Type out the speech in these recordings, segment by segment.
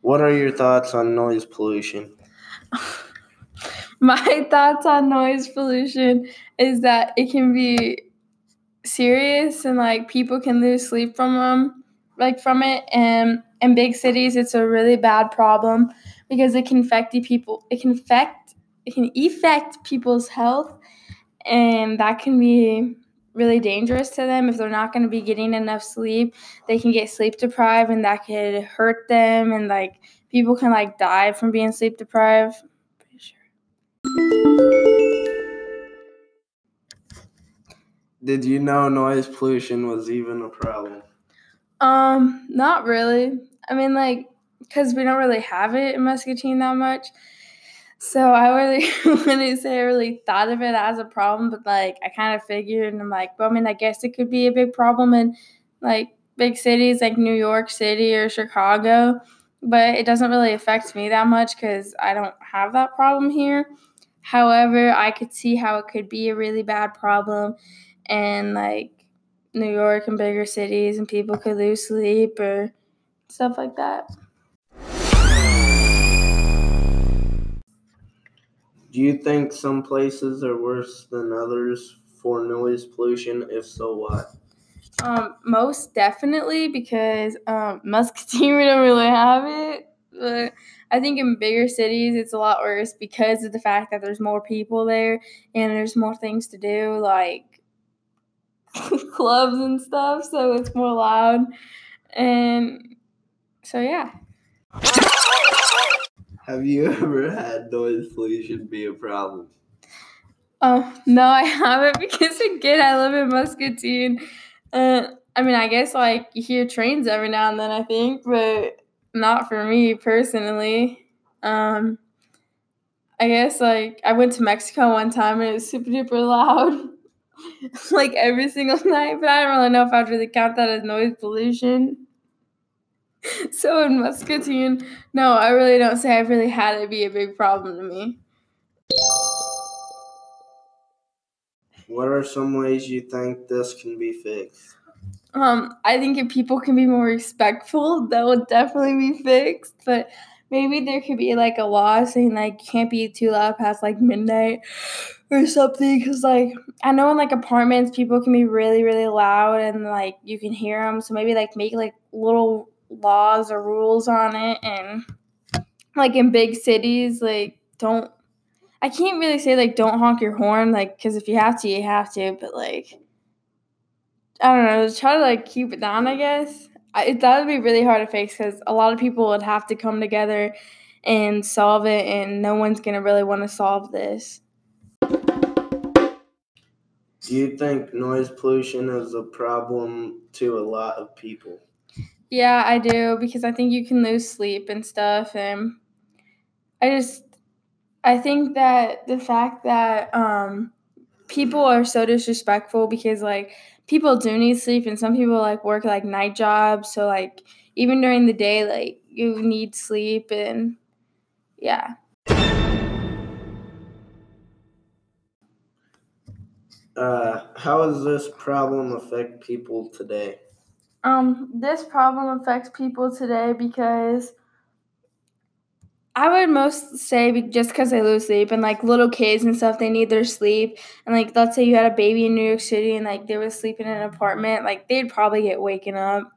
What are your thoughts on noise pollution? My thoughts on noise pollution is that it can be serious and like people can lose sleep from it. And in big cities, it's a really bad problem because it can affect people. It can affect people's health, and that can be really dangerous to them. If they're not going to be getting enough sleep, they can get sleep deprived, and that could hurt them. And like people can like die from being sleep deprived. Pretty sure. Did you know noise pollution was even a problem? Not really. I mean, like, because we don't really have it in Muscatine that much. So I really wouldn't say I really thought of it as a problem, but, like, I kind of figured, and I'm like, well, I mean, I guess it could be a big problem in, like, big cities like New York City or Chicago, but it doesn't really affect me that much because I don't have that problem here. However, I could see how it could be a really bad problem in, like, New York and bigger cities, and people could lose sleep or stuff like that. Do you think some places are worse than others for noise pollution? If so, what? Most definitely, because Muscatine, we don't really have it. But I think in bigger cities, it's a lot worse because of the fact that there's more people there and there's more things to do, like clubs and stuff, so it's more loud. And so, yeah. Have you ever had noise pollution be a problem? No, I haven't, because again, I live in Muscatine. I mean, I guess like you hear trains every now and then, I think, but not for me personally. I guess like I went to Mexico one time and it was super duper loud. Like every single night, but I don't really know if I'd really count that as noise pollution. So in Muscatine, no, I really don't say I've really had it be a big problem to me. What are some ways you think this can be fixed? I think if people can be more respectful, that would definitely be fixed, but maybe there could be, like, a law saying, like, you can't be too loud past, like, midnight or something. Because, like, I know in, like, apartments, people can be really, really loud and, like, you can hear them. So maybe, like, make, like, little laws or rules on it. And, like, in big cities, like, don't – I can't really say, like, don't honk your horn. Like, because if you have to, you have to. But, like, I don't know. Just try to, like, keep it down, I guess. That would be really hard to fix because a lot of people would have to come together and solve it, and no one's going to really want to solve this. Do you think noise pollution is a problem to a lot of people? Yeah, I do, because I think you can lose sleep and stuff. And I think that the fact that people are so disrespectful, because, like, people do need sleep, and some people, like, work, like, night jobs. So, like, even during the day, like, you need sleep, and, yeah. How does this problem affect people today? This problem affects people today because I would most say just because they lose sleep, and, like, little kids and stuff, they need their sleep. And, like, let's say you had a baby in New York City and, like, they were sleeping in an apartment. Like, they'd probably get waken up,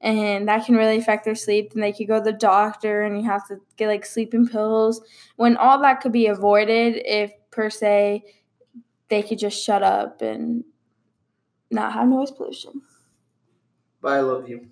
and that can really affect their sleep. Then they could go to the doctor, and you have to get, like, sleeping pills. When all that could be avoided if, per se, they could just shut up and not have noise pollution. Bye, I love you.